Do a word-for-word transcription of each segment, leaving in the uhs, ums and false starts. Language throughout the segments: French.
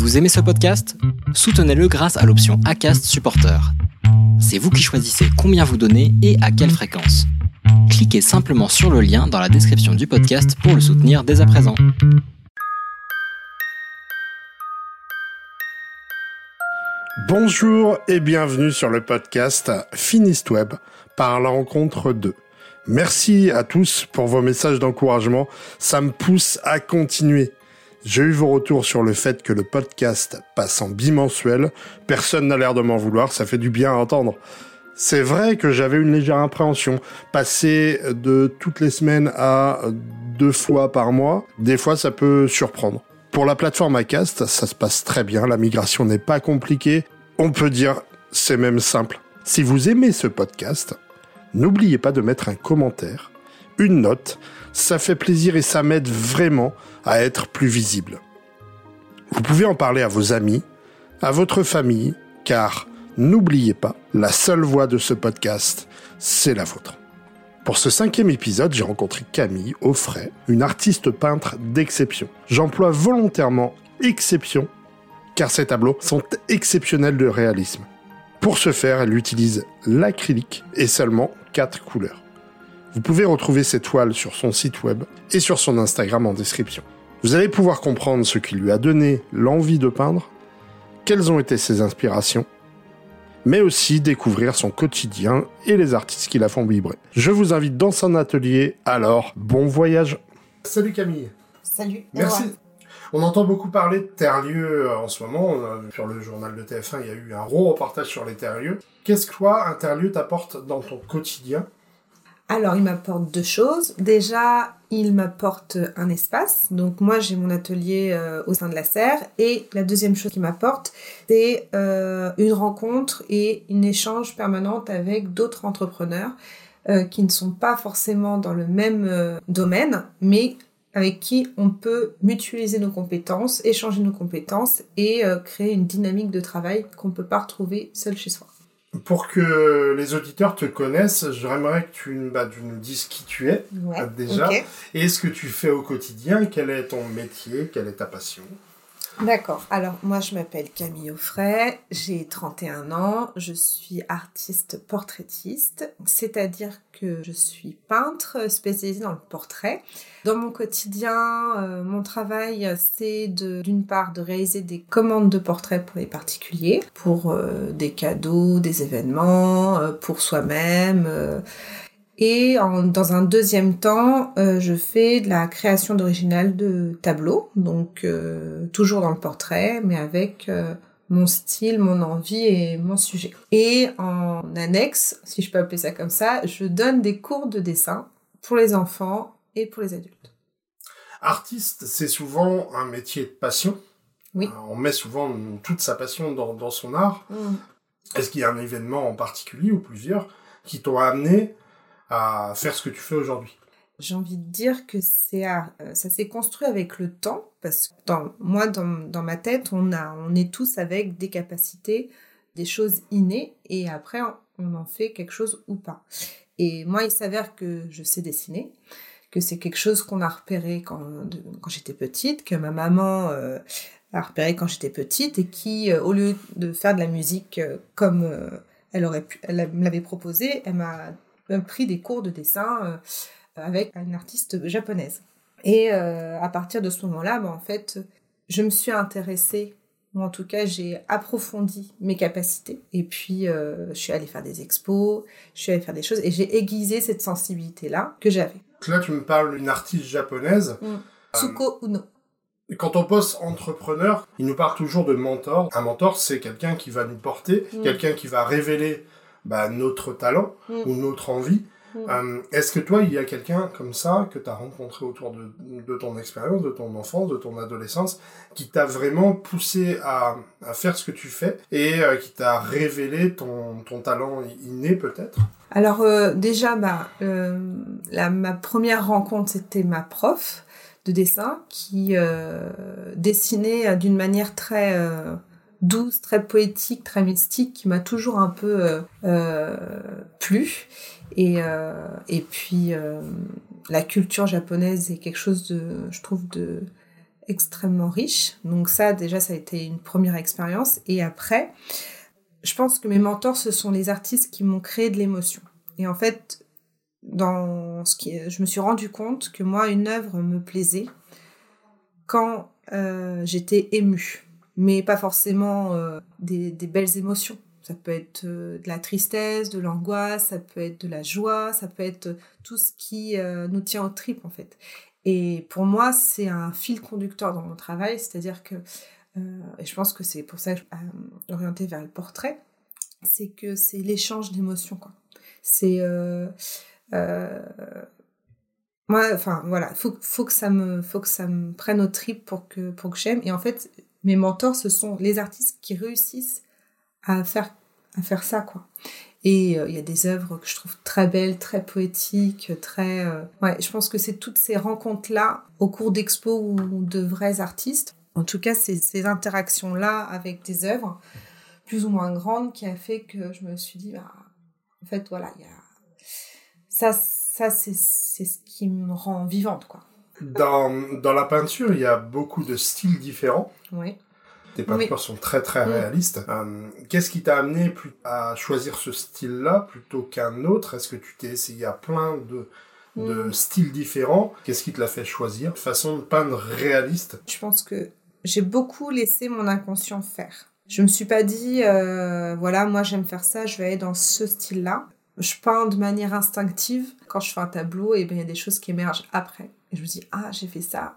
Vous aimez ce podcast ? Soutenez-le grâce à l'option Acast Supporter. C'est vous qui choisissez combien vous donnez et à quelle fréquence. Cliquez simplement sur le lien dans la description du podcast pour le soutenir dès à présent. Bonjour et bienvenue sur le podcast FinistWeb par la rencontre de... Merci à tous pour vos messages d'encouragement, ça me pousse à continuer. J'ai eu vos retours sur le fait que le podcast passe en bimensuel, personne n'a l'air de m'en vouloir, ça fait du bien à entendre. C'est vrai que j'avais une légère appréhension, passer de toutes les semaines à deux fois par mois, des fois ça peut surprendre. Pour la plateforme Acast, ça se passe très bien, la migration n'est pas compliquée, on peut dire c'est même simple. Si vous aimez ce podcast, n'oubliez pas de mettre un commentaire, une note, ça fait plaisir et ça m'aide vraiment à être plus visible. Vous pouvez en parler à vos amis, à votre famille, car n'oubliez pas, la seule voix de ce podcast, c'est la vôtre. Pour ce cinquième épisode, j'ai rencontré Camille Auffray, une artiste peintre d'exception. J'emploie volontairement « exception » car ses tableaux sont exceptionnels de réalisme. Pour ce faire, elle utilise l'acrylique et seulement quatre couleurs. Vous pouvez retrouver ses toiles sur son site web et sur son Instagram en description. Vous allez pouvoir comprendre ce qui lui a donné l'envie de peindre, quelles ont été ses inspirations, mais aussi découvrir son quotidien et les artistes qui la font vibrer. Je vous invite dans son atelier, alors bon voyage. Salut Camille. Salut. Merci. On entend beaucoup parler de terre-lieux en ce moment. Sur le journal de T F un, il y a eu un gros reportage sur les terre-lieux. Qu'est-ce que toi, un terre-lieu t'apporte dans ton quotidien ? Alors, il m'apporte deux choses. Déjà, il m'apporte un espace. Donc, moi, j'ai mon atelier euh, au sein de la serre. Et la deuxième chose qu'il m'apporte, c'est euh, une rencontre et une échange permanente avec d'autres entrepreneurs euh, qui ne sont pas forcément dans le même euh, domaine, mais avec qui on peut mutualiser nos compétences, échanger nos compétences et euh, créer une dynamique de travail qu'on ne peut pas retrouver seul chez soi. Pour que les auditeurs te connaissent, j'aimerais que tu, bah, tu nous dises qui tu es, ouais, déjà, okay. Et ce que tu fais au quotidien, quel est ton métier, quelle est ta passion ? D'accord, alors moi je m'appelle Camille Auffray, j'ai trente et un ans, je suis artiste portraitiste, c'est-à-dire que je suis peintre spécialisée dans le portrait. Dans mon quotidien, euh, mon travail c'est de, d'une part de réaliser des commandes de portraits pour les particuliers, pour euh, des cadeaux, des événements, euh, pour soi-même... Euh, Et en, dans un deuxième temps, euh, je fais de la création d'original de tableaux, donc euh, toujours dans le portrait, mais avec euh, mon style, mon envie et mon sujet. Et en annexe, si je peux appeler ça comme ça, je donne des cours de dessin pour les enfants et pour les adultes. Artiste, c'est souvent un métier de passion. Oui. Euh, on met souvent toute sa passion dans, dans son art. Mmh. Est-ce qu'il y a un événement en particulier ou plusieurs qui t'ont amené à faire ce que tu fais aujourd'hui? J'ai envie de dire que c'est à, ça s'est construit avec le temps, parce que dans, moi, dans, dans ma tête, on, a, on est tous avec des capacités, des choses innées, et après, on en fait quelque chose ou pas. Et moi, il s'avère que je sais dessiner, que c'est quelque chose qu'on a repéré quand, quand j'étais petite, que ma maman... Euh, a repéré quand j'étais petite, et qui, euh, au lieu de faire de la musique euh, comme euh, elle, aurait pu, elle me l'avait proposé, elle m'a... pris des cours de dessin avec une artiste japonaise. Et à partir de ce moment-là, en fait, je me suis intéressée, ou en tout cas, j'ai approfondi mes capacités. Et puis, je suis allée faire des expos, je suis allée faire des choses, et j'ai aiguisé cette sensibilité-là que j'avais. Là, tu me parles d'une artiste japonaise. Mmh. Tsuko Uno. Quand on poste entrepreneur, il nous parle toujours de mentor. Un mentor, c'est quelqu'un qui va nous porter, mmh. quelqu'un qui va révéler... Bah, notre talent mm. ou notre envie. Mm. Euh, est-ce que toi, il y a quelqu'un comme ça que tu as rencontré autour de, de ton expérience, de ton enfance, de ton adolescence, qui t'a vraiment poussé à, à faire ce que tu fais et euh, qui t'a révélé ton, ton talent inné peut-être ? Alors euh, déjà, bah, euh, la, ma première rencontre, c'était ma prof de dessin qui euh, dessinait d'une manière très... Euh, douce, très poétique, très mystique, qui m'a toujours un peu euh, euh, plu. Et, euh, et puis, euh, la culture japonaise est quelque chose, de, je trouve, de extrêmement riche. Donc ça, déjà, ça a été une première expérience. Et après, je pense que mes mentors, ce sont les artistes qui m'ont créé de l'émotion. Et en fait, dans ce qui, je me suis rendu compte que moi, une œuvre me plaisait quand euh, j'étais émue. Mais pas forcément euh, des, des belles émotions. Ça peut être euh, de la tristesse, de l'angoisse, ça peut être de la joie, ça peut être tout ce qui euh, nous tient aux tripes, en fait. Et pour moi, c'est un fil conducteur dans mon travail, c'est-à-dire que, euh, et je pense que c'est pour ça que je suis orientée vers le portrait, c'est que c'est l'échange d'émotions, quoi. C'est... Euh, euh, moi, enfin, voilà, il faut, faut, faut que ça me prenne aux tripes pour que, pour que j'aime. Et en fait, mes mentors, ce sont les artistes qui réussissent à faire, à faire ça, quoi. Et il euh, y a des œuvres que je trouve très belles, très poétiques, très... Euh... Ouais, je pense que c'est toutes ces rencontres-là, au cours d'expos ou de vrais artistes, en tout cas, c'est ces interactions-là avec des œuvres, plus ou moins grandes, qui a fait que je me suis dit, bah, en fait, voilà, il y a... Ça, ça c'est, c'est ce qui me rend vivante, quoi. Dans, dans la peinture, il y a beaucoup de styles différents. Oui. Tes peintures oui. sont très très oui. réalistes. Euh, qu'est-ce qui t'a amené plus à choisir ce style-là plutôt qu'un autre ? Est-ce que tu t'es essayé à plein de, de mm. styles différents ? Qu'est-ce qui te l'a fait choisir ? Façon de peindre réaliste ? Je pense que j'ai beaucoup laissé mon inconscient faire. Je me suis pas dit, euh, voilà, moi j'aime faire ça, je vais aller dans ce style-là. Je peins de manière instinctive. Quand je fais un tableau, et ben il y a des choses qui émergent après. Et je me dis, ah, j'ai fait ça.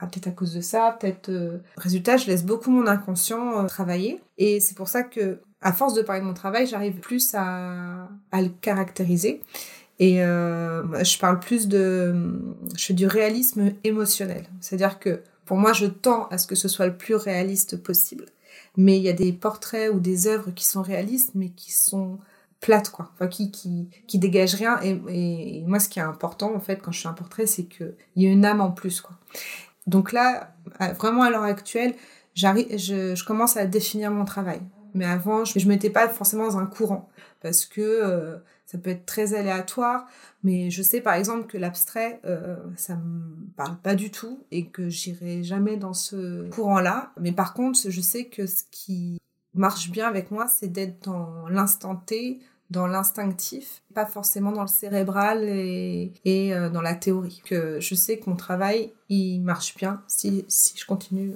Ah, peut-être à cause de ça, peut-être... Euh... Résultat, je laisse beaucoup mon inconscient euh, travailler. Et c'est pour ça que, à force de parler de mon travail, j'arrive plus à, à le caractériser. Et euh, je parle plus de... Je fais du réalisme émotionnel. C'est-à-dire que, pour moi, je tends à ce que ce soit le plus réaliste possible. Mais il y a des portraits ou des œuvres qui sont réalistes, mais qui sont... plate, quoi. Enfin, qui, qui, qui dégage rien. Et, et, et moi, ce qui est important, en fait, quand je fais un portrait, c'est qu'il y a une âme en plus, quoi. Donc là, vraiment, à l'heure actuelle, j'arrive, je, je commence à définir mon travail. Mais avant, je ne mettais pas forcément dans un courant. Parce que euh, ça peut être très aléatoire. Mais je sais, par exemple, que l'abstrait, euh, ça ne me parle pas du tout. Et que j'irai jamais dans ce courant-là. Mais par contre, je sais que ce qui... marche bien avec moi, c'est d'être dans l'instant T, dans l'instinctif, pas forcément dans le cérébral et, et dans la théorie. Que je sais que mon travail, il marche bien si, si je continue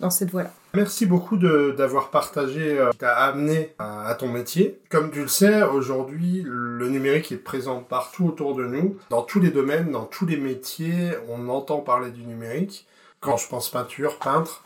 dans cette voie-là. Merci beaucoup de, d'avoir partagé ce qui t'a amené à, à ton métier. Comme tu le sais, aujourd'hui, le numérique est présent partout autour de nous. Dans tous les domaines, dans tous les métiers, on entend parler du numérique. Quand je pense peinture, peintre,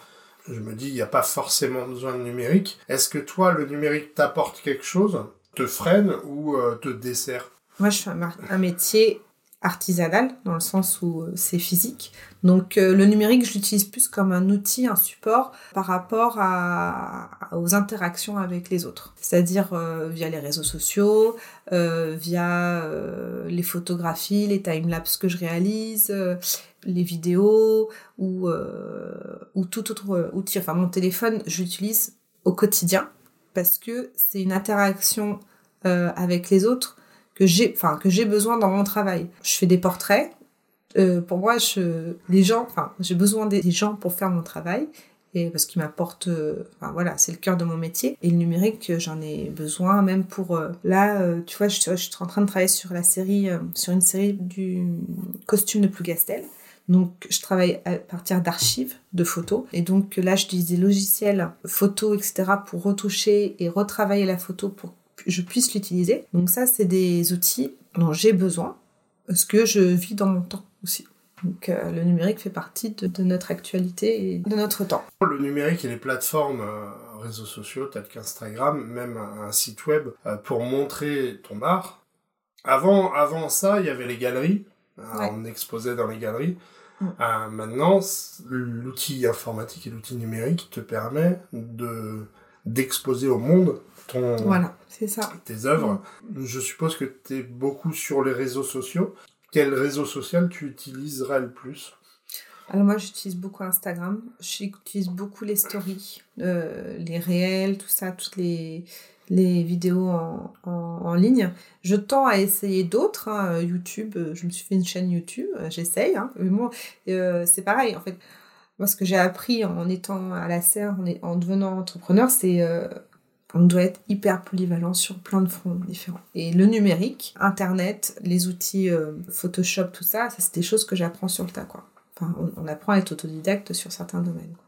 je me dis, il n'y a pas forcément besoin de numérique. Est-ce que toi, le numérique t'apporte quelque chose, te freine ou euh, te dessert ? Moi, je fais un, un métier artisanal, dans le sens où euh, c'est physique. Donc, euh, le numérique, je l'utilise plus comme un outil, un support, par rapport à, aux interactions avec les autres. C'est-à-dire euh, via les réseaux sociaux, euh, via euh, les photographies, les timelapses que je réalise... Euh, les vidéos ou, euh, ou tout autre outil. Enfin, mon téléphone, je l'utilise au quotidien parce que c'est une interaction euh, avec les autres que j'ai, enfin, que j'ai besoin dans mon travail. Je fais des portraits. Euh, pour moi, je, les gens, enfin, j'ai besoin des, des gens pour faire mon travail et parce qu'ils m'apportent... Euh, enfin, voilà, c'est le cœur de mon métier. Et le numérique, j'en ai besoin même pour... Euh, là, euh, tu vois, je, je suis en train de travailler sur la série, euh, sur une série du costume de Plougastel. Donc, je travaille à partir d'archives, de photos. Et donc, là, j'utilise des logiciels photos, et cetera pour retoucher et retravailler la photo pour que je puisse l'utiliser. Donc, ça, c'est des outils dont j'ai besoin parce que je vis dans mon temps aussi. Donc, euh, le numérique fait partie de, de notre actualité et de notre temps. Le numérique et les plateformes, euh, réseaux sociaux tels qu'Instagram, même un site web, euh, pour montrer ton art. Avant, avant ça, il y avait les galeries. Euh, ouais. On exposait dans les galeries. Euh, maintenant, l'outil informatique et l'outil numérique te permet de, d'exposer au monde ton, voilà, c'est ça. Tes œuvres. Mmh. Je suppose que tu es beaucoup sur les réseaux sociaux. Quel réseau social tu utiliserais le plus ? Alors moi, j'utilise beaucoup Instagram. J'utilise beaucoup les stories, euh, les réels, tout ça, toutes les... les vidéos en, en, en ligne. Je tends à essayer d'autres. Hein. YouTube, je me suis fait une chaîne YouTube, j'essaye. Hein. Mais moi, euh, c'est pareil, en fait. Moi, ce que j'ai appris en étant à la serre, en devenant entrepreneur, c'est euh, on doit être hyper polyvalent sur plein de fronts différents. Et le numérique, Internet, les outils euh, Photoshop, tout ça, ça, c'est des choses que j'apprends sur le tas, quoi. Enfin, on, on apprend à être autodidacte sur certains domaines, quoi.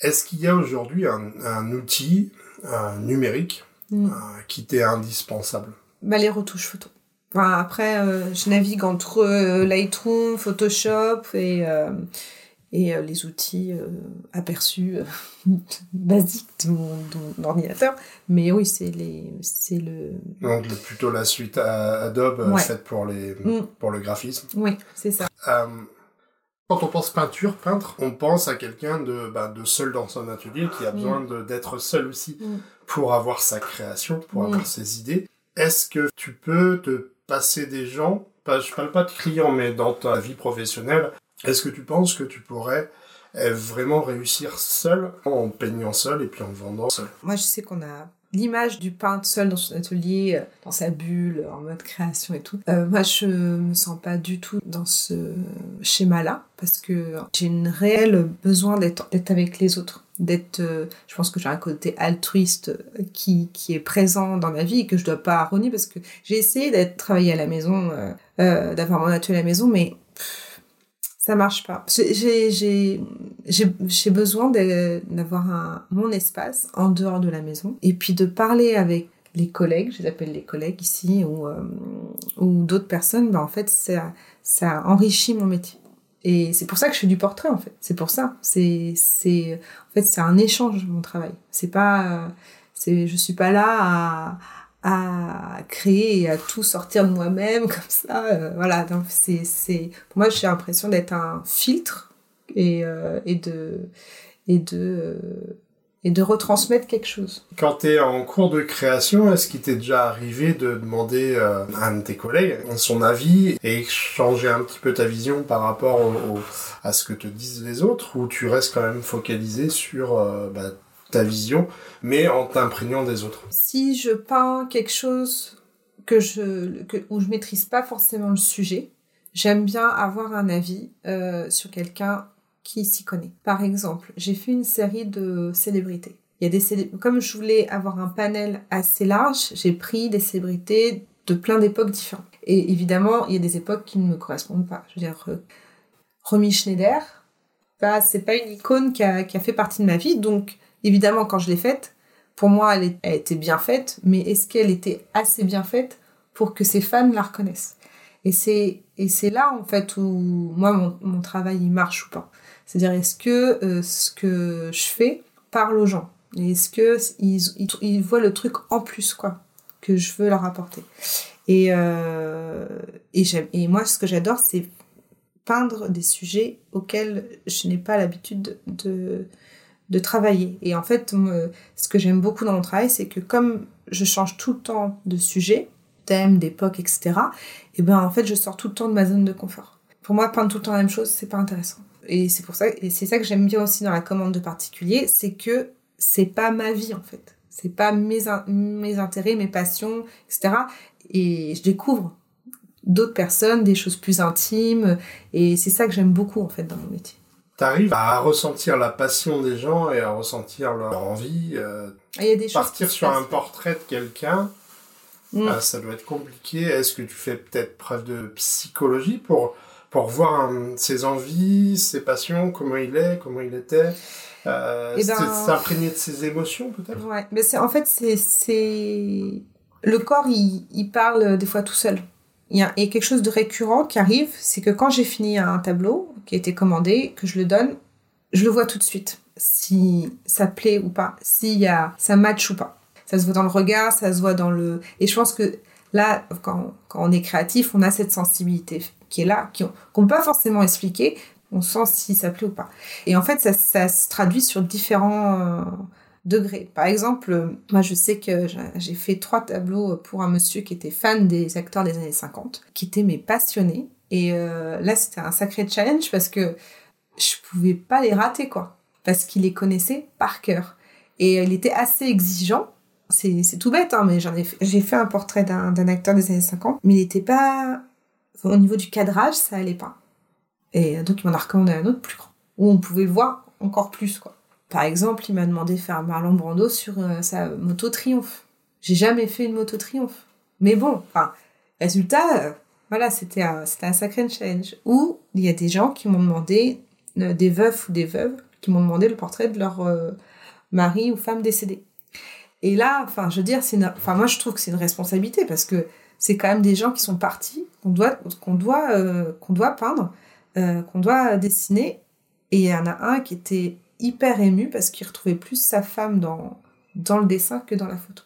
Est-ce qu'il y a aujourd'hui un, un outil euh, numérique mmh. euh, qui t'est indispensable ? Bah, les retouches photo. Enfin, après, euh, je navigue entre euh, Lightroom, Photoshop et, euh, et euh, les outils euh, aperçus euh, basiques de mon, de mon ordinateur. Mais oui, c'est, les, c'est le... Donc plutôt la suite Adobe ouais. faite pour, les, mmh. pour le graphisme. Oui, c'est ça. Euh, Quand on pense peinture, peintre, on pense à quelqu'un de, bah, de seul dans son atelier, qui a besoin de, d'être seul aussi mm. pour avoir sa création, pour mm. avoir ses idées. Est-ce que tu peux te passer des gens, bah, je parle pas de clients, mais dans ta vie professionnelle, est-ce que tu penses que tu pourrais eh, vraiment réussir seul, en peignant seul et puis en vendant seul ? Moi, je sais qu'on a l'image du peintre seul dans son atelier, dans sa bulle, en mode création et tout. Euh, moi, je me sens pas du tout dans ce schéma-là, parce que j'ai une réelle besoin d'être, d'être avec les autres. D'être, euh, je pense que j'ai un côté altruiste qui, qui est présent dans ma vie et que je dois pas renier, parce que j'ai essayé d'être travailler à la maison, euh, euh, d'avoir mon atelier à la maison, mais pff, ça marche pas. J'ai, j'ai, j'ai... J'ai, j'ai besoin d'avoir un, mon espace en dehors de la maison et puis de parler avec les collègues, je les appelle les collègues ici, ou, euh, ou d'autres personnes. Ben en fait, ça, ça enrichit mon métier. Et c'est pour ça que je fais du portrait, en fait. C'est pour ça. C'est, c'est, en fait, c'est un échange, mon travail. C'est pas, c'est, je suis pas là à, à créer et à tout sortir de moi-même, comme ça. Euh, voilà. Donc, c'est, c'est, pour moi, j'ai l'impression d'être un filtre. Et, euh, et, de, et, de, euh, et de retransmettre quelque chose. Quand tu es en cours de création, est-ce qu'il t'est déjà arrivé de demander euh, à un de tes collègues son avis et changer un petit peu ta vision par rapport au, au, à ce que te disent les autres, ou tu restes quand même focalisé sur euh, bah, ta vision, mais en t'imprégnant des autres ? Si je peins quelque chose que je, que, où je ne maîtrise pas forcément le sujet, j'aime bien avoir un avis euh, sur quelqu'un qui s'y connaît. Par exemple, j'ai fait une série de célébrités. Il y a des célé... Comme je voulais avoir un panel assez large, j'ai pris des célébrités de plein d'époques différentes. Et évidemment, il y a des époques qui ne me correspondent pas. Je veux dire, euh, Romy Schneider, bah, c'est pas une icône qui a, qui a fait partie de ma vie. Donc, évidemment, quand je l'ai faite, pour moi, elle, est... elle était bien faite. Mais est-ce qu'elle était assez bien faite pour que ses fans la reconnaissent ? Et c'est, et c'est là, en fait, où, moi, mon, mon travail, il marche ou pas. C'est-à-dire, est-ce que euh, ce que je fais parle aux gens ? Et est-ce qu'ils ils, ils voient le truc en plus, quoi, que je veux leur apporter ? Et, euh, et, j'aime, et moi, ce que j'adore, c'est peindre des sujets auxquels je n'ai pas l'habitude de, de, de travailler. Et en fait, moi, ce que j'aime beaucoup dans mon travail, c'est que comme je change tout le temps de sujet, thèmes, d'époque, et cetera, et ben en fait, je sors tout le temps de ma zone de confort. Pour moi, peindre tout le temps la même chose, c'est pas intéressant. Et c'est pour ça, et c'est ça que j'aime bien aussi dans la commande de particulier, c'est que c'est pas ma vie, en fait. C'est pas mes, in- mes intérêts, mes passions, et cetera. Et je découvre d'autres personnes, des choses plus intimes, et c'est ça que j'aime beaucoup, en fait, dans mon métier. T'arrives à ressentir la passion des gens et à ressentir leur envie. Euh, et y a des partir sur un portrait de quelqu'un, Mmh. Euh, ça doit être compliqué. Est-ce que tu fais peut-être preuve de psychologie pour, pour voir hein, ses envies, ses passions, comment il est, comment il était, euh, ben... s'imprégner de ses émotions peut-être ? Ouais, mais c'est, en fait, c'est, c'est... le corps, il, il parle des fois tout seul. Il y a et quelque chose de récurrent qui arrive, c'est que quand j'ai fini un tableau qui a été commandé, que je le donne, je le vois tout de suite, si ça plaît ou pas, si y a, ça match ou pas. Ça se voit dans le regard, ça se voit dans le... Et je pense que là, quand, quand on est créatif, on a cette sensibilité qui est là, qu'on ne peut pas forcément expliquer. On sent si ça plaît ou pas. Et en fait, ça, ça se traduit sur différents euh, degrés. Par exemple, moi, je sais que j'ai fait trois tableaux pour un monsieur qui était fan des acteurs des années cinquante, qui était mais passionné. Et euh, là, c'était un sacré challenge parce que je ne pouvais pas les rater, quoi. Parce qu'il les connaissait par cœur. Et il était assez exigeant. C'est, c'est tout bête, hein, mais j'en ai fait, j'ai fait un portrait d'un, d'un acteur des années cinquante, mais il n'était pas... Au niveau du cadrage, ça allait pas. Et donc, il m'en a recommandé un autre plus grand. où on pouvait le voir encore plus, quoi. Par exemple, il m'a demandé de faire Marlon Brando sur euh, sa moto Triumph. J'ai jamais fait une moto Triumph. Mais bon, enfin, résultat, euh, voilà, c'était un, c'était un sacré challenge. Où il y a des gens qui m'ont demandé, euh, des veufs ou des veuves, qui m'ont demandé le portrait de leur euh, mari ou femme décédée. Et là, enfin, je veux dire, c'est une, enfin, moi, je trouve que c'est une responsabilité parce que c'est quand même des gens qui sont partis, qu'on doit, qu'on doit, euh, qu'on doit peindre, euh, qu'on doit dessiner. Et il y en a un qui était hyper ému parce qu'il retrouvait plus sa femme dans, dans le dessin que dans la photo.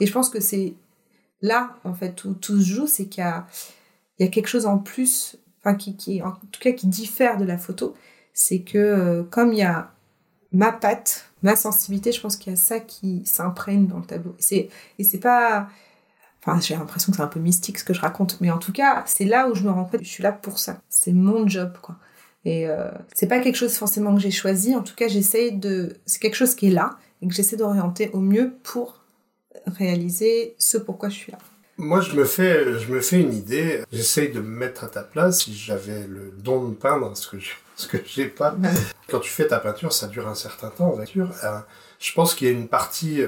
Et je pense que c'est là, en fait, où tout se joue, c'est qu'il y a, il y a quelque chose en plus, enfin, qui, qui, en tout cas, qui diffère de la photo. C'est que, euh, comme il y a ma patte, ma sensibilité, je pense qu'il y a ça qui s'imprègne dans le tableau. Et c'est, et c'est pas... Enfin, j'ai l'impression que c'est un peu mystique ce que je raconte, mais en tout cas, c'est là où je me rends compte que je suis là pour ça. C'est mon job, quoi. Et euh, c'est pas quelque chose forcément que j'ai choisi, en tout cas j'essaye de... C'est quelque chose qui est là, et que j'essaie d'orienter au mieux pour réaliser ce pourquoi je suis là. Moi je me fais, je me fais une idée, j'essaye de me mettre à ta place, si j'avais le don de peindre, ce que je, ce que j'ai pas. Ouais. Quand tu fais ta peinture, ça dure un certain temps, bien sûr. Euh, je pense qu'il y a une partie,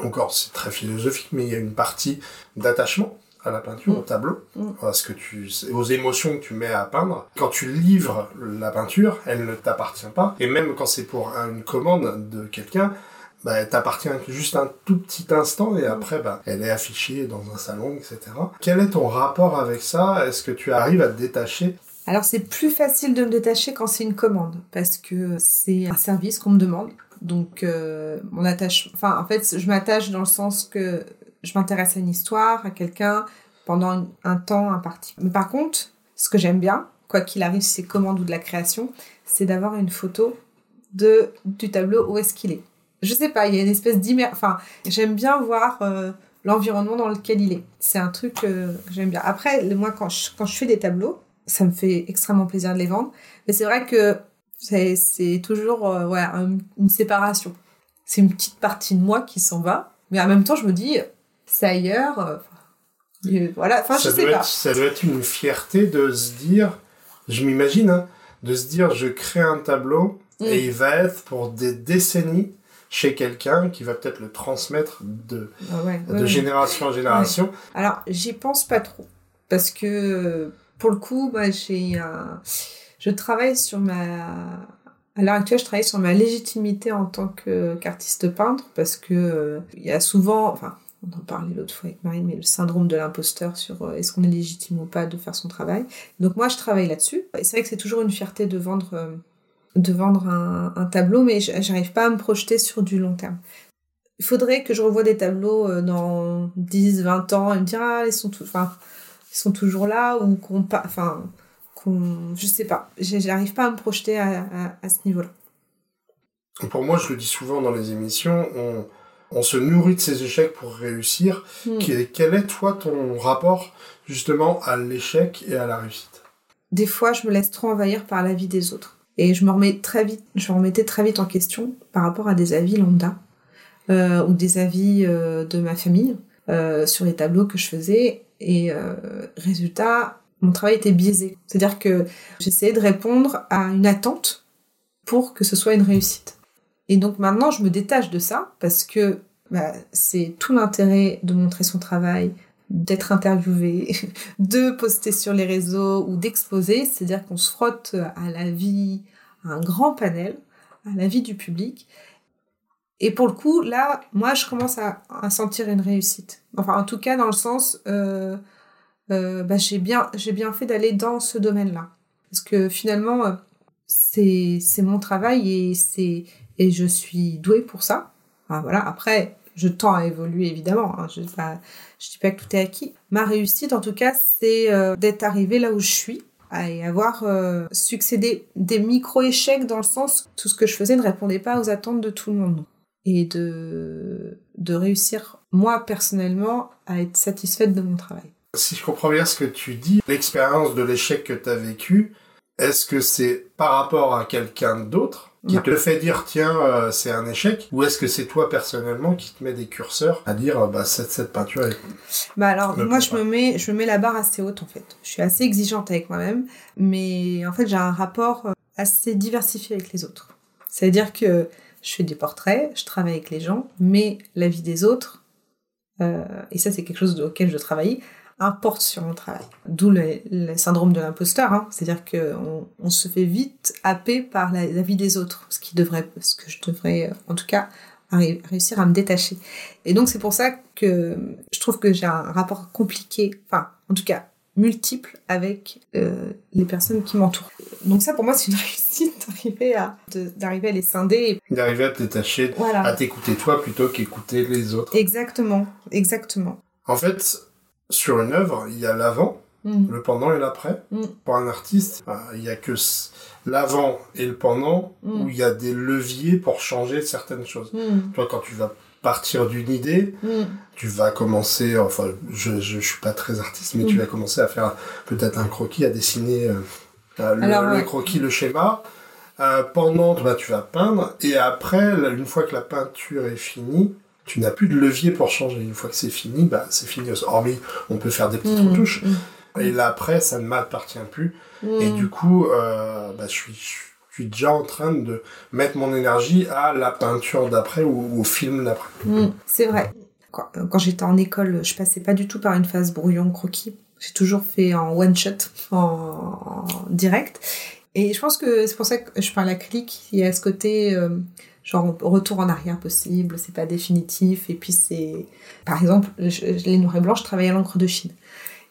encore c'est très philosophique, mais il y a une partie d'attachement à la peinture, mmh. au tableau, mmh. à ce que tu, aux émotions que tu mets à peindre. Quand tu livres la peinture, elle ne t'appartient pas. Et même quand c'est pour une commande de quelqu'un, bah, elle t'appartient juste un tout petit instant et après, bah, elle est affichée dans un salon, et cetera. Quel est ton rapport avec ça ? Est-ce que tu arrives à te détacher ? Alors, c'est plus facile de me détacher quand c'est une commande, parce que c'est un service qu'on me demande. Donc, euh, mon attache... enfin, en fait, je m'attache dans le sens que je m'intéresse à une histoire, à quelqu'un, pendant un temps imparti. Mais par contre, ce que j'aime bien, quoi qu'il arrive, si c'est commande ou de la création, c'est d'avoir une photo de, du tableau où est-ce qu'il est. Je sais pas, il y a une espèce d'immersion. Enfin, j'aime bien voir euh, l'environnement dans lequel il est. C'est un truc euh, que j'aime bien. Après, moi, quand je, quand je fais des tableaux, ça me fait extrêmement plaisir de les vendre. Mais c'est vrai que c'est, c'est toujours euh, ouais, un, une séparation. C'est une petite partie de moi qui s'en va. Mais en même temps, je me dis... C'est ailleurs, euh, euh, voilà, enfin, je sais pas. Être, ça doit être une fierté de se dire, je m'imagine, hein, de se dire, je crée un tableau mmh. et il va être pour des décennies chez quelqu'un qui va peut-être le transmettre de, ah ouais, de ouais, génération ouais. en génération. Ouais. Alors, j'y pense pas trop, parce que, pour le coup, bah, j'ai un... je travaille sur ma... À l'heure actuelle, je travaille sur ma légitimité en tant que, qu'artiste peintre, parce que euh, y a souvent... Enfin, on en parlait l'autre fois avec Marine, mais le syndrome de l'imposteur sur euh, est-ce qu'on est légitime ou pas de faire son travail. Donc moi, je travaille là-dessus. Et c'est vrai que c'est toujours une fierté de vendre, euh, de vendre un, un tableau, mais j'arrive pas à me projeter sur du long terme. Il faudrait que je revoie des tableaux euh, dans dix, vingt ans et me dire « Ah, ils sont, tout... enfin, ils sont toujours là » ou qu'on... Pa... Enfin, qu'on... Je sais pas. J'arrive pas à me projeter à, à, à ce niveau-là. Pour moi, je le dis souvent dans les émissions, on... On se nourrit de ses échecs pour réussir. Hmm. Quel est, toi, ton rapport, justement, à l'échec et à la réussite ? Des fois, je me laisse trop envahir par l'avis des autres. Et je me remets très vite, je me remettais très vite en question par rapport à des avis lambda euh, ou des avis euh, de ma famille euh, sur les tableaux que je faisais. Et euh, résultat, mon travail était biaisé. C'est-à-dire que j'essayais de répondre à une attente pour que ce soit une réussite. Et donc maintenant, je me détache de ça parce que bah, c'est tout l'intérêt de montrer son travail, d'être interviewé, de poster sur les réseaux ou d'exposer. C'est-à-dire qu'on se frotte à la vie, à un grand panel, à la vie du public. Et pour le coup, là, moi, je commence à, à sentir une réussite. Enfin, en tout cas, dans le sens, euh, euh, bah, j'ai bien, j'ai bien fait d'aller dans ce domaine-là. Parce que finalement... Euh, C'est, c'est mon travail et, c'est, et je suis douée pour ça. Enfin, voilà. Après, je tends à évoluer, évidemment. Hein. Je ne dis pas que tout est acquis. Ma réussite, en tout cas, c'est euh, d'être arrivée là où je suis et avoir euh, succédé des micro-échecs dans le sens que tout ce que je faisais ne répondait pas aux attentes de tout le monde. Et de, de réussir, moi, personnellement, à être satisfaite de mon travail. Si je comprends bien ce que tu dis, l'expérience de l'échec que tu as vécu, est-ce que c'est par rapport à quelqu'un d'autre qui te fait dire « Tiens, euh, c'est un échec » ou est-ce que c'est toi, personnellement, qui te met des curseurs à dire « Bah, cette, cette peinture, elle... » Bah alors, me moi, je me, mets, je me mets la barre assez haute, en fait. Je suis assez exigeante avec moi-même, mais en fait, j'ai un rapport assez diversifiée avec les autres. C'est-à-dire que je fais des portraits, je travaille avec les gens, mais la vie des autres, euh, et ça c'est quelque chose auquel je travaille, importe sur mon travail. D'où le, le syndrome de l'imposteur, hein. C'est-à-dire qu'on on se fait vite happer par la, la vie des autres, ce qui devrait, ce que je devrais en tout cas arri- réussir à me détacher. Et donc c'est pour ça que je trouve que j'ai un rapport compliqué, enfin en tout cas multiple avec euh, les personnes qui m'entourent. Donc ça pour moi c'est une réussite d'arriver à, de, d'arriver à les scinder. Et... D'arriver à te détacher, voilà. À t'écouter toi plutôt qu'écouter les autres. Exactement, exactement. En fait... Sur une œuvre, il y a l'avant, mmh. le pendant et l'après. Mmh. Pour un artiste, il n'y a que l'avant et le pendant mmh. où il y a des leviers pour changer certaines choses. Mmh. Toi, quand tu vas partir d'une idée, mmh. tu vas commencer, enfin, je ne suis pas très artiste, mais mmh. tu vas commencer à faire peut-être un croquis, à dessiner euh, le, Alors, le ouais. croquis, le schéma. Euh, pendant, bah, tu vas peindre. Et après, là, une fois que la peinture est finie, tu n'as plus de levier pour changer. Une fois que c'est fini, bah, c'est fini. Hormis, on peut faire des petites mmh, retouches. Mmh. Et là, après, ça ne m'appartient plus. Mmh. Et du coup, euh, bah, je suis, je suis déjà en train de mettre mon énergie à la peinture d'après ou au film d'après. Mmh, c'est vrai. Quand, quand j'étais en école, je passais pas du tout par une phase brouillon, croquis. J'ai toujours fait en one-shot, en, en direct. Et je pense que c'est pour ça que je parle à clic. Il y a ce côté... Euh, genre retour en arrière possible, c'est pas définitif, et puis c'est... Par exemple, je, je, les noirs et blancs, je travaille à l'encre de Chine.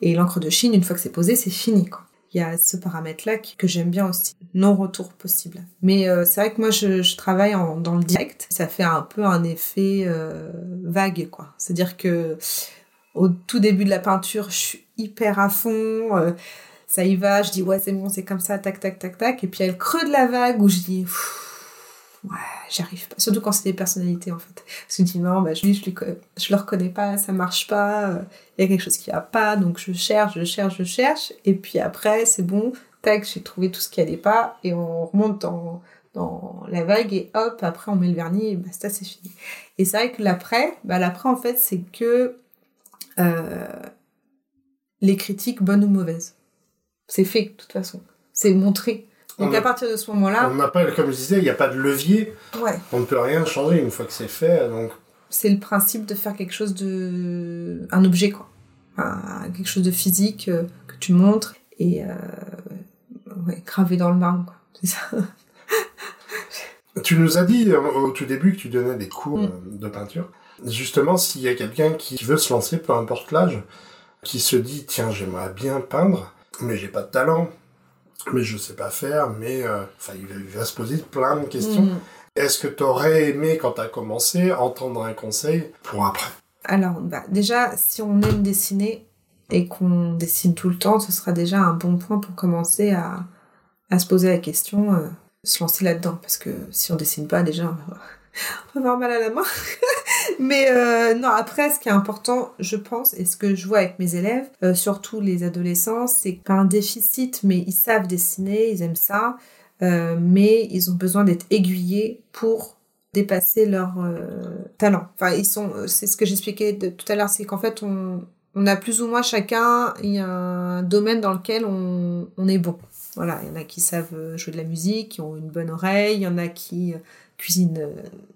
Et l'encre de Chine, une fois que c'est posé, c'est fini, quoi. Il y a ce paramètre-là que, que j'aime bien aussi, non-retour possible. Mais euh, c'est vrai que moi, je, je travaille en, dans le direct, ça fait un peu un effet euh, vague, quoi. C'est-à-dire que au tout début de la peinture, je suis hyper à fond... Euh, ça y va, je dis, ouais, c'est bon, c'est comme ça, tac, tac, tac, tac. Et puis, il y a le creux de la vague où je dis... Pfff, ouais, j'arrive pas. Surtout quand c'est des personnalités, en fait. Parce que je dis, non, bah, je, je, je le reconnais pas, ça marche pas, il euh, y a quelque chose qui va pas, donc je cherche, je cherche, je cherche, et puis après, c'est bon, tac, j'ai trouvé tout ce qui allait pas, et on remonte dans, dans la vague, et hop, après, on met le vernis, et basta, c'est fini. Et c'est vrai que l'après, bah, l'après, en fait, c'est que euh, les critiques, bonnes ou mauvaises, c'est fait, de toute façon. C'est montré. Donc, on à partir de ce moment-là... On n'a pas, comme je disais, il n'y a pas de levier. Ouais. On ne peut rien changer une fois que c'est fait. Donc... C'est le principe de faire quelque chose de... Un objet, quoi. Un... Quelque chose de physique euh, que tu montres et euh... ouais, gravé dans le marbre, quoi. C'est ça. Tu nous as dit au tout début que tu donnais des cours mmh. de peinture. Justement, s'il y a quelqu'un qui veut se lancer, peu importe l'âge, qui se dit « Tiens, j'aimerais bien peindre, mais j'ai pas de talent. » mais je sais pas faire, mais euh, enfin, il, va, il va se poser plein de questions. Mmh. Est-ce que t'aurais aimé, quand t'as commencé, entendre un conseil pour après ? Alors, bah, déjà, si on aime dessiner et qu'on dessine tout le temps, ce sera déjà un bon point pour commencer à, à se poser la question, euh, se lancer là-dedans, parce que si on dessine pas, déjà, on va, on va avoir mal à la main. Mais euh, non, après, ce qui est important, je pense, et ce que je vois avec mes élèves, euh, surtout les adolescents, c'est pas un déficit, mais ils savent dessiner, ils aiment ça, euh, mais ils ont besoin d'être aiguillés pour dépasser leur euh, talent. Enfin, ils sont, c'est ce que j'expliquais de, tout à l'heure, c'est qu'en fait, on, on a plus ou moins chacun, il y a un domaine dans lequel on, on est bon. Voilà, il y en a qui savent jouer de la musique, qui ont une bonne oreille, il y en a qui... cuisinent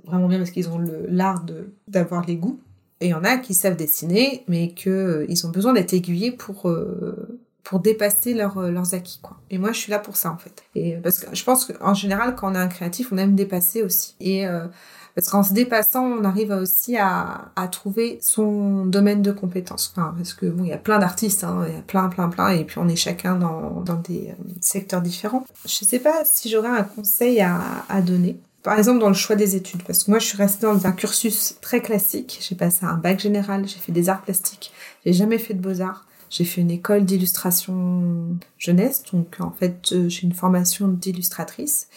vraiment bien parce qu'ils ont le, l'art de, d'avoir les goûts. Et il y en a qui savent dessiner, mais qu'ils euh, ont besoin d'être aiguillés pour, euh, pour dépasser leur, leurs acquis, quoi. Et moi, je suis là pour ça, en fait. Et, parce que je pense qu'en général, quand on est un créatif, on aime dépasser aussi. Et euh, parce qu'en se dépassant, on arrive aussi à, à trouver son domaine de compétence. Enfin, parce que bon, il y a plein d'artistes, hein, il y a plein, plein, plein, et puis on est chacun dans, dans des euh, secteurs différents. Je sais pas si j'aurais un conseil à, à donner. Par exemple, dans le choix des études, parce que moi, je suis restée dans un cursus très classique. J'ai passé un bac général, j'ai fait des arts plastiques, j'ai jamais fait de beaux-arts. J'ai fait une école d'illustration jeunesse, donc en fait, j'ai une formation d'illustratrice.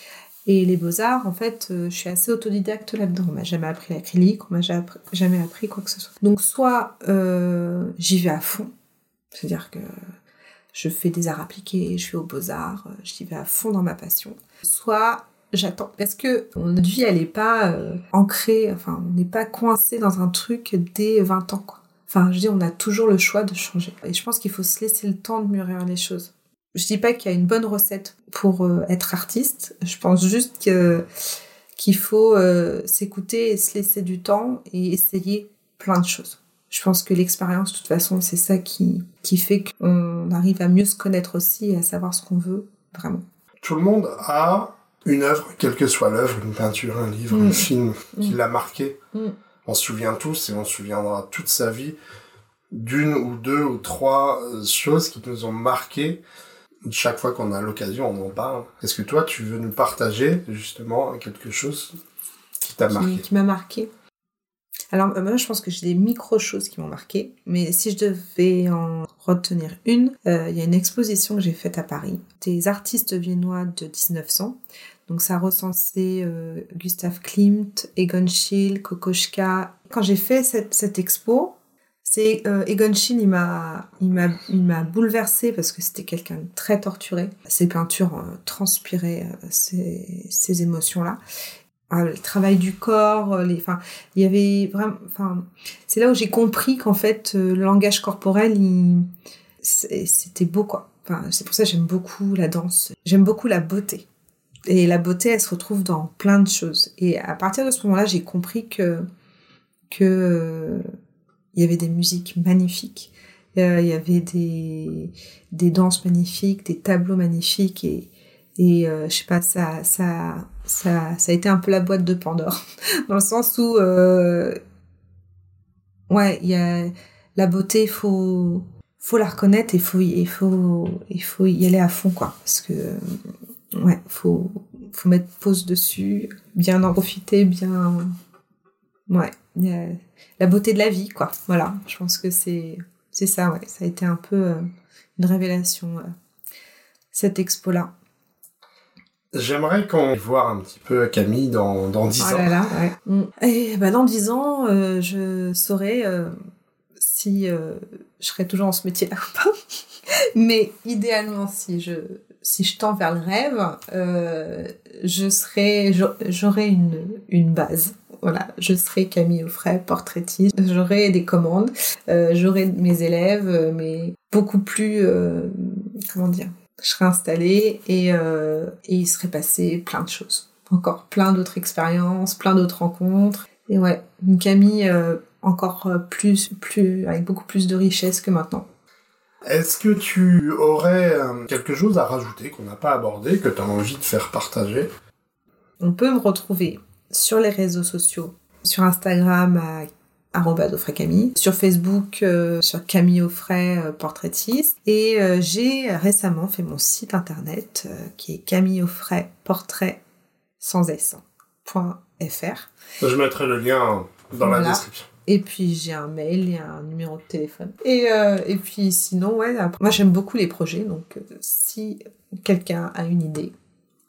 Et les beaux-arts, en fait, je suis assez autodidacte là-dedans. On m'a jamais appris l'acrylique, on m'a jamais appris quoi que ce soit. Donc, soit euh, j'y vais à fond, c'est-à-dire que je fais des arts appliqués, je vais aux beaux-arts, j'y vais à fond dans ma passion. Soit... j'attends. Parce que notre vie, elle n'est pas euh, ancrée, enfin, on n'est pas coincé dans un truc dès vingt ans, quoi. Enfin, je dis, on a toujours le choix de changer. Et je pense qu'il faut se laisser le temps de mûrir les choses. Je dis pas qu'il y a une bonne recette pour euh, être artiste. Je pense juste que, qu'il faut euh, s'écouter et se laisser du temps et essayer plein de choses. Je pense que l'expérience, de toute façon, c'est ça qui, qui fait qu'on arrive à mieux se connaître aussi et à savoir ce qu'on veut, vraiment. Tout le monde a une œuvre, quelle que soit l'œuvre, une peinture, un livre, mmh. un film, mmh. qui l'a marqué. Mmh. On se souvient tous et on se souviendra toute sa vie d'une ou deux ou trois choses qui nous ont marquées. Chaque fois qu'on a l'occasion, on en parle. Est-ce que toi, tu veux nous partager, justement, quelque chose qui t'a marqué ? Qui, qui m'a marqué. Alors, moi, je pense que j'ai des micro-choses qui m'ont marqué. Mais si je devais en retenir une, euh, il y a une exposition que j'ai faite à Paris. Des artistes viennois de dix-neuf cents. Donc, ça recensait euh, Gustav Klimt, Egon Schiele, Kokoschka. Quand j'ai fait cette, cette expo... C'est euh, Egon Schiele, il m'a, il m'a, il m'a bouleversée parce que c'était quelqu'un de très torturé. Ses peintures euh, transpiraient euh, ces, ces émotions-là. Euh, le travail du corps, les, enfin, il y avait vraiment, enfin, c'est là où j'ai compris qu'en fait, euh, le langage corporel, il, c'était beau, quoi. Enfin, c'est pour ça que j'aime beaucoup la danse. J'aime beaucoup la beauté. Et la beauté, elle se retrouve dans plein de choses. Et à partir de ce moment-là, j'ai compris que, que, il y avait des musiques magnifiques, euh, il y avait des, des danses magnifiques, des tableaux magnifiques et, et euh, je sais pas, ça, ça, ça, ça a été un peu la boîte de Pandore. Dans le sens où, euh, ouais, il y a la beauté, il faut, faut la reconnaître et il faut, il faut, il faut y aller à fond, quoi. Parce que, ouais, faut, faut mettre pause dessus, bien en profiter, bien. Ouais. Euh, la beauté de la vie, quoi. Voilà, je pense que c'est, c'est ça, ouais. Ça a été un peu euh, une révélation, euh, cette expo-là. J'aimerais qu'on voit un petit peu Camille dans, dans dix ans. Oh là là, ouais. Et bah, dans dix ans, euh, je saurais euh, si euh, je serais toujours dans ce métier-là ou pas. Mais idéalement, si je, si je tends vers le rêve, euh, je serais, j'aurais une, une base. Voilà, je serai Camille Auffray, portraitiste. J'aurai des commandes, euh, j'aurai mes élèves, mais beaucoup plus, euh, comment dire, je serai installée et, euh, et il serait passé plein de choses. Encore plein d'autres expériences, plein d'autres rencontres. Et ouais, une Camille euh, encore plus, plus, avec beaucoup plus de richesse que maintenant. Est-ce que tu aurais quelque chose à rajouter qu'on n'a pas abordé, que tu as envie de faire partager ? On peut me retrouver sur les réseaux sociaux, sur Instagram à arobase auffray camille, sur Facebook euh, sur Camille Auffray euh, portraitiste, et euh, j'ai récemment fait mon site internet euh, qui est Camille Auffray portrait sans s .fr. Je mettrai le lien dans voilà. La description. Et puis j'ai un mail et un numéro de téléphone. Et euh, et puis sinon ouais, moi j'aime beaucoup les projets, donc euh, si quelqu'un a une idée,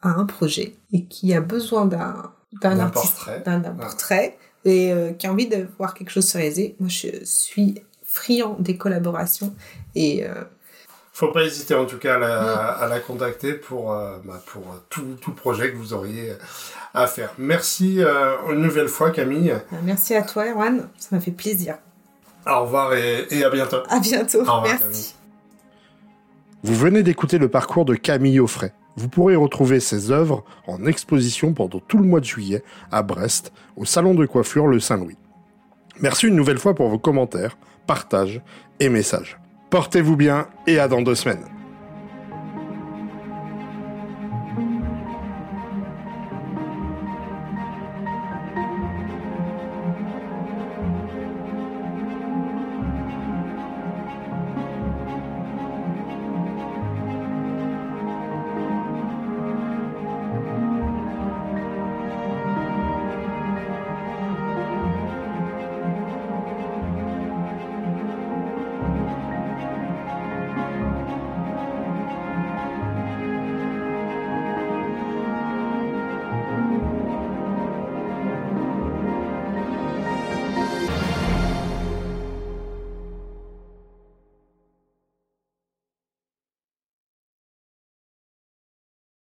a un projet et qui a besoin d'un d'un artiste, portrait. d'un, d'un ouais. portrait, et euh, qui a envie de voir quelque chose se réaliser. Moi, je suis friand des collaborations. Et euh... faut pas hésiter, en tout cas, à la, ouais. à la contacter pour, euh, bah, pour tout, tout projet que vous auriez à faire. Merci euh, une nouvelle fois, Camille. Merci à toi, Erwan. Ça m'a fait plaisir. Au revoir et, et à bientôt. À bientôt. Au revoir, merci. Camille. Vous venez d'écouter le parcours de Camille Auffray. Vous pourrez retrouver ses œuvres en exposition pendant tout le mois de juillet à Brest, au salon de coiffure Le Saint-Louis. Merci une nouvelle fois pour vos commentaires, partages et messages. Portez-vous bien et à dans deux semaines.